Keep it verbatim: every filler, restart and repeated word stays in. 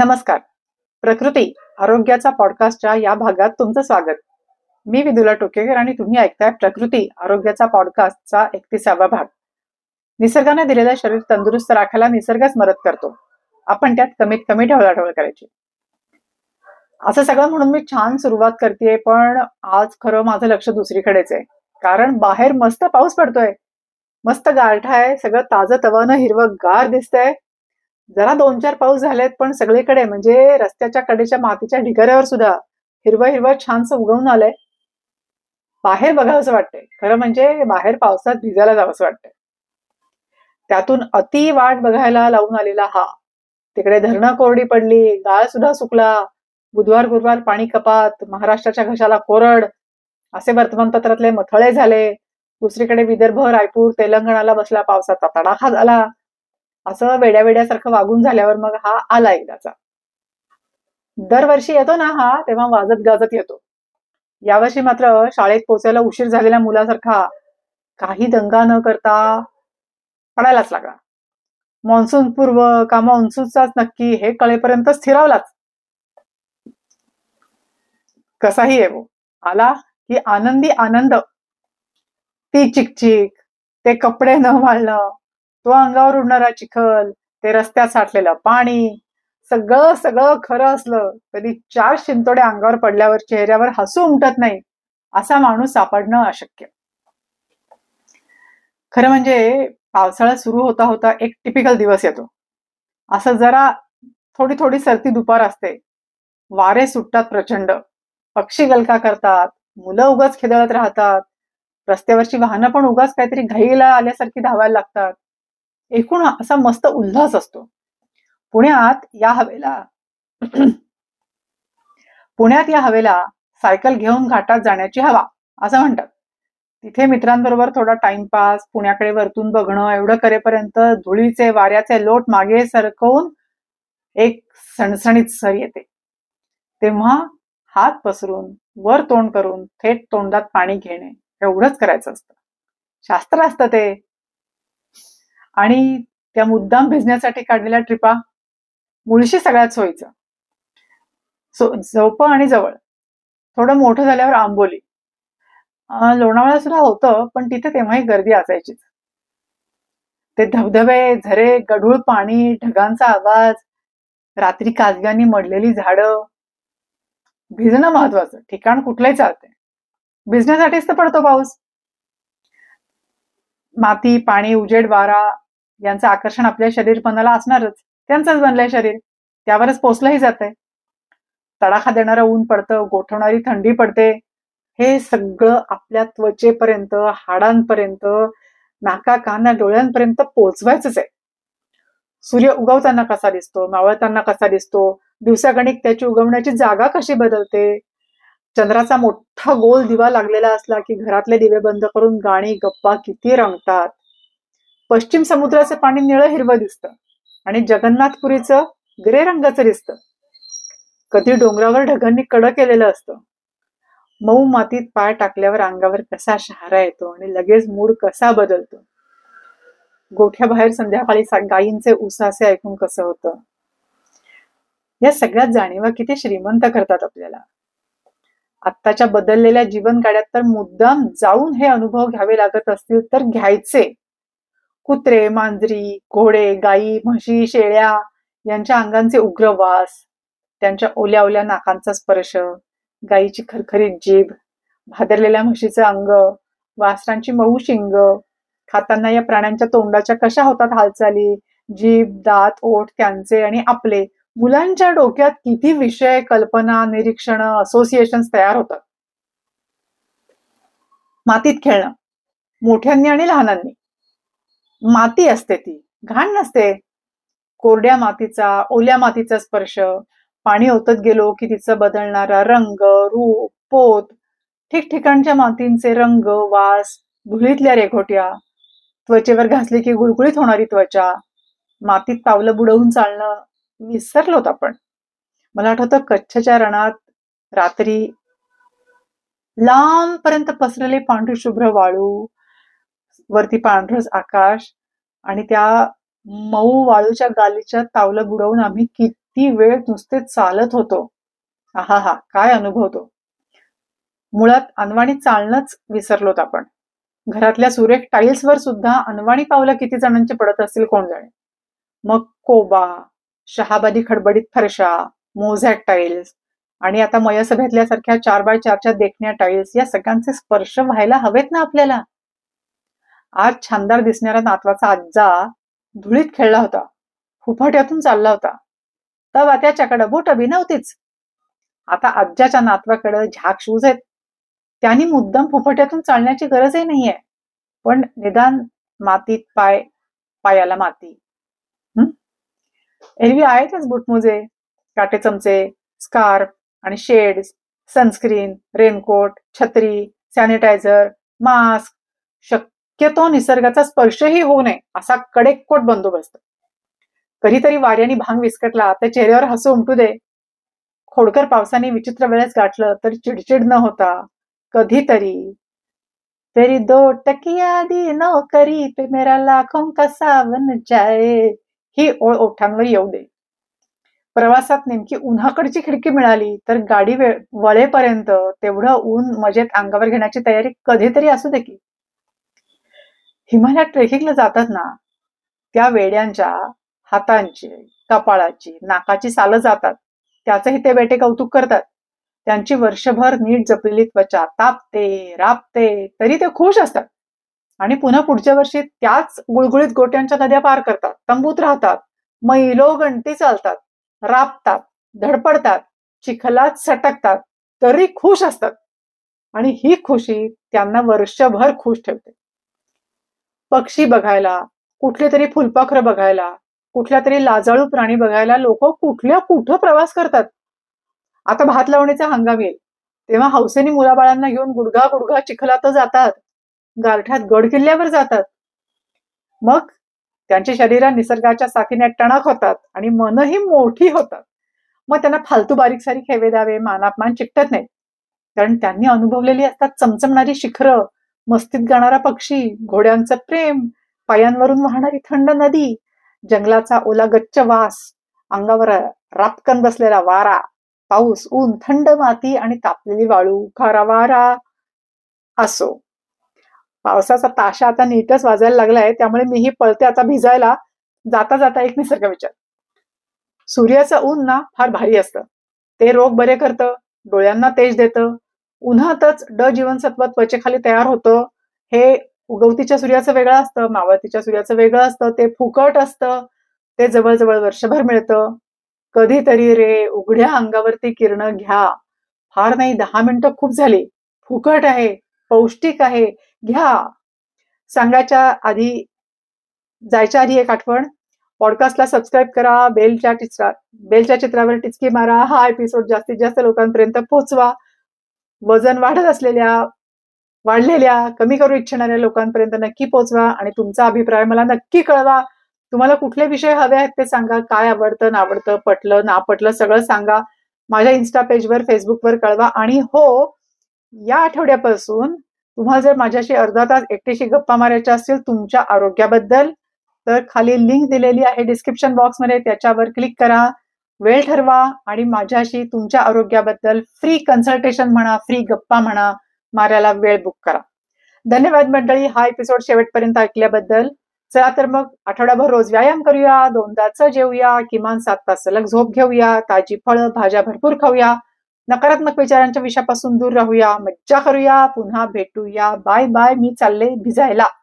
नमस्कार. प्रकृती आरोग्याचा पॉडकास्टच्या या भागात तुमचं स्वागत. मी विदुला टोकेकर आणि तुम्ही ऐकताय प्रकृती आरोग्याचा पॉडकास्टचा एकतीसावा भाग. निसर्गाने दिलेलं शरीर तंदुरुस्त राखायला निसर्गच मदत करतो. आपण त्यात कमीत कमी ढवळाढवळ करायची. असं सगळं म्हणून मी छान सुरुवात करतेय, पण आज खरं माझं लक्ष दुसरीकडेच आहे. कारण बाहेर मस्त पाऊस पडतोय, मस्त गारठा आहे, सगळं ताजं तवानं हिरवं गार दिसतंय. जरा दोन चार पाऊस झालेत, पण सगळीकडे म्हणजे रस्त्याच्या कडेच्या मातीच्या ढिगाऱ्यावर सुद्धा हिरवं हिरवं छानसं उगवून आलंय. बाहेर बघावंसं वाटतंय. खरं म्हणजे बाहेर पावसात भिजायला जावंसं वाटतंय. त्यातून अति वाट बघायला लावून आलेला हा. तिकडे धरणं कोरडी पडली, गाळ सुद्धा सुकला, बुधवार गुरुवार पाणी कपात, महाराष्ट्राच्या घशाला कोरड असे वर्तमानपत्रातले मथळे झाले. दुसरीकडे विदर्भ, रायपूर, तेलंगणाला बसला पावसाचा तडाखा झाला. असं वेड्या वेड्यासारखं वागून झाल्यावर मग हा आला एकदाचा. दरवर्षी येतो ना हा, तेव्हा वाजत गाजत येतो. यावर्षी मात्र शाळेत पोचायला उशीर झालेल्या मुलासारखा काही दंगा न करता पडायलाच लागला. मान्सून पूर्व का मान्सूनचाच नक्की हे कळेपर्यंत स्थिरावलाच. कसाही येवो, आला की आनंदी आनंद. ती चिकचिक, ते कपडे न वाळणं, तो अंगावर उडणारा चिखल, ते रस्त्यात साठलेलं पाणी, सगळं सगळं खरं असलं तरी चार शिंतोडे अंगावर पडल्यावर चेहऱ्यावर हसू उमटत नाही असा माणूस सापडणं अशक्य. खरं म्हणजे पावसाळा सुरू होता होता एक टिपिकल दिवस येतो. असं जरा थोडी थोडी सरती दुपार असते. वारे सुटतात प्रचंड, पक्षी गलका करतात, मुलं उगाच खेदळत राहतात, रस्त्यावरची वाहनं पण उगाच काहीतरी घाईला आल्यासारखी धावायला लागतात. एकूण असा मस्त उल्हास असतो. पुण्यात या हवेला पुण्यात या हवेला सायकल घेऊन घाटात जाण्याची हवा असं म्हणतात. तिथे मित्रांबरोबर थोडा टाइमपास, पुण्याकडे वरतून बघणं एवढं करेपर्यंत धुळीचे वाऱ्याचे लोट मागे सरकवून एक सणसणीत सर येते. तेव्हा हात पसरून वर तोंड करून थेट तोंडात पाणी घेणे एवढंच करायचं असतं. शास्त्र असतं ते. आणि त्या मुद्दाम भिजण्यासाठी काढलेल्या ट्रिपा मुळशी सगळ्यात सोयीचं. सो झोप आणि जवळ. थोडं मोठं झाल्यावर आंबोली, लोणावळा सुद्धा होतं, पण तिथे तेव्हाही गर्दी असायचीच. ते धबधबे, झरे, गढूळ पाणी, ढगांचा आवाज, रात्री काजव्यांनी मडलेली झाडं. भिजणं महत्वाचं, ठिकाण कुठलंही चालतंय. भिजण्यासाठीच तर पडतो पाऊस. माती, पाणी, उजेड, वारा यांचं आकर्षण आपल्या शरीर मनाला असणारच. त्यांचंच बनलंय शरीर, त्यावरच पोचलंही जातंय. तडाखा देणारं ऊन पडतं, गोठवणारी थंडी पडते. हे सगळं आपल्या त्वचेपर्यंत, हाडांपर्यंत, नाका काना डोळ्यांपर्यंत पोचवायचंच आहे. सूर्य उगवताना कसा दिसतो, मावळताना कसा दिसतो, दिवसागणिक त्याची उगवण्याची जागा कशी बदलते. चंद्राचा मोठा गोल दिवा लागलेला असला की घरातले दिवे बंद करून गाणी गप्पा किती रंगतात. पश्चिम समुद्राचं पाणी निळं हिरवं दिसतं आणि जगन्नाथपुरीचं ग्रे रंगाचं दिसतं. कधी डोंगरावर ढगांनी कडं केलेलं असतं. मऊ मातीत पाय टाकल्यावर अंगावर कसा शहारा येतो आणि लगेच मूड कसा बदलतो. गोठ्याबाहेर संध्याकाळी गायींचे उसासे ऐकून कसं होतं. या सगळ्यात जाणीवा किती श्रीमंत करतात आपल्याला. आत्ताच्या बदललेल्या जीवनगाड्यात तर मुद्दाम जाऊन हे अनुभव घ्यावे लागत असतील तर घ्यायचे. कुत्रे, मांजरी, घोडे, गायी, म्हशी, शेळ्या यांच्या अंगांचे उग्र वास, त्यांच्या ओल्या ओल्या नाकांचा स्पर्श, गायीची खरखरीत जीभ, भादरलेल्या म्हशीचं अंग, वासरांची मऊ शिंग, खाताना या प्राण्यांच्या तोंडाच्या कशा होतात हालचाली, जीभ, दात, ओठ त्यांचे आणि आपले. मुलांच्या डोक्यात किती विषय, कल्पना, निरीक्षण, असोसिएशन तयार होतात. मातीत खेळणं, मोठ्यांनी आणि लहानांनी. माती असते ती, घाण नसते. कोरड्या मातीचा, ओल्या मातीचा स्पर्श, पाणी ओतत गेलो की तिचं बदलणारा रंग, रूप, पोत, ठिकठिकाणच्या मातींचे रंग, वास, धुळीतल्या रेघोट्या, त्वचेवर घासली की गुळगुळीत होणारी त्वचा, मातीत पावलं बुडवून चालणं विसरलो होत आपण. मला आठवतं कच्छच्या रणात रात्री लांबपर्यंत पसरलेले पांढरे शुभ्र वाळू, वरती पांढरस आकाश आणि त्या मऊ वाळूच्या गालीच्या तावलं बुडवून आम्ही किती ती वेळ नुसते चालत होतो. आहा हा, काय अनुभवतो. मुळात अनवाणी चालणंच विसरलोत आपण. घरातल्या सुरेख टाईल्सवर सुद्धा अनवाणी पावलं किती जणांची पडत असतील कोण जाणे. मग कोबा, शहाबादी खडबडीत फरशा, मोझॅक टाईल्स आणि आता मयस भेटल्यासारख्या चार बाय चारच्या देखण्या टाईल्स, या सगळ्यांचे स्पर्श व्हायला हवेत ना आपल्याला. आज छानदार दिसणारा नातवाचा आज्जा धुळीत खेळला होता, फुफाट्यातून चालला होता, तवा त्याच्याकडे बोट बी नव्हतीच. आता आज्जाच्या नातवाकडे झाक शूज आहेत. त्यांनी मुद्दाम फुफाट्यातून चालण्याची गरजही नाहीये, पण निदान मातीत पाय, पायाला माती. एरवी आहेतच बुटमोजे, काटे चमचे, स्कार्फ आणि शेड्स, सनस्क्रीन, रेनकोट, छत्री, सॅनिटायझर, मास्क, शक्यतो निसर्गाचा स्पर्शही होऊ नये असा कडेकोट बंदोबस्त. कधीतरी वाऱ्याने भांग विस्कटला तर चेहऱ्यावर हसू उमटू दे. खोडकर पावसाने विचित्र वेळेस गाठलं तरी चिडचिड न होता कधीतरी तेरी दो टकिया दी नोकरी पे मेरा लाखों का सावन जाए ही ओळ ओठांवर येऊ दे. प्रवासात नेमकी उन्हाकडची खिडकी मिळाली तर गाडी वळेपर्यंत तेवढं ऊन मजेत अंगावर घेण्याची तयारी कधीतरी असू दे की. हिमालयात ट्रेकिंगला जातात ना, त्या वेड्यांच्या हातांची, कपाळाची, नाकाची सालं जातात. त्याचंही ते बेटे कौतुक करतात. त्यांची वर्षभर नीट जपलेली त्वचा तापते रापते तरी ते खुश असतात आणि पुन्हा पुढच्या वर्षी त्याच गुळगुळीत गोट्यांच्या नद्या पार करतात, तंबूत राहतात, मैलो गणती चालतात, राबतात, धडपडतात, चिखलात सटकतात तरी खुश असतात. आणि ही खुशी त्यांना वर्षभर खुश ठेवते. पक्षी बघायला, कुठली तरी फुलपाखरं बघायला, कुठला तरी लाजाळू प्राणी बघायला लोक कुठल्या कुठं प्रवास करतात. आता भात लावणीचा हंगाम येईल तेव्हा हौसेने मुलाबाळांना घेऊन गुडघा गुडघा चिखलात जातात, गारठ्यात गड किल्ल्यावर जातात. मग त्यांची शरीर निसर्गाच्या साथीने टणक होतात आणि मनही मोठी होतात. मग त्यांना फालतू बारीक सारी खेवे द्यावे, मानापमान चिकटत नाही, कारण त्यांनी अनुभवलेली असतात चमचमणारी शिखरं, मस्तीत गाणारा पक्षी, घोड्यांचं प्रेम, पायांवरून वाहणारी थंड नदी, जंगलाचा ओला गच्च वास, अंगावर रापकन बसलेला वारा, पाऊस, ऊन, थंड माती आणि तापलेली वाळू, खारावारा. असो, पावसाचा ताशा आता नीटच वाजायला लागलाय, त्यामुळे मीही पळते आता भिजायला. जाता जाता एक निसर्ग विचार. सूर्याचं ऊन ना फार भारी असतं. ते रोग बरे करतं, डोळ्यांना तेज देतं, उन्हातच ड जीवनसत्व त्वचेखाली तयार होतं. हे उगवतीच्या सूर्याचं वेगळं असतं, मावळतीच्या सूर्याचं वेगळं असतं. ते फुकट असतं, ते जवळजवळ वर्षभर मिळतं. कधीतरी रे उघड्या अंगावरती किरणं घ्या. फार नाही, दहा मिनिटं खूप झाली. फुकट आहे, पौष्टिक आहे, घ्या. सांगायच्या आधी, जायच्या आधी एक आठवण. पॉडकास्टला सबस्क्राईब करा, बेलच्या चित्रा बेलच्या चित्रावर टिचकी मारा. हा एपिसोड जास्तीत जास्त लोकांपर्यंत पोहोचवा. वजन वाढत असलेल्या, वाढलेल्या, कमी करू इच्छिणाऱ्या लोकांपर्यंत नक्की पोहोचवा आणि तुमचा अभिप्राय मला नक्की कळवा. तुम्हाला कुठले विषय हवे आहेत ते सांगा. काय आवडतं, नावडतं, पटलं ना पटलं सगळं सांगा. माझ्या इन्स्टा पेजवर, फेसबुकवर कळवा. आणि हो, या आठवड्यापासून तुम्हाला जर माझ्याशी अर्धा तास एकटीशी गप्पा मारायच्या असतील तुमच्या आरोग्याबद्दल, तर खाली लिंक दिलेली आहे डिस्क्रिप्शन बॉक्समध्ये, त्याच्यावर क्लिक करा. वेळ ठरवा आणि माझ्याशी तुमच्या आरोग्याबद्दल फ्री कन्सल्टेशन म्हणा, फ्री गप्पा म्हणा मारायला वेळ बुक करा. धन्यवाद मंडळी, हा एपिसोड शेवटपर्यंत ऐकल्याबद्दल. चला तर मग आठवडाभर रोज व्यायाम करूया, दोनदाच जेवूया, किमान सात तास सलग झोप घेऊया, ताजी फळं भाज्या भरपूर खाऊया, नकारात्मक विचारांच्या विषयापासून दूर राहूया, मज्जा करूया. पुन्हा भेटूया. Bye bye. मी चालले भिजायला.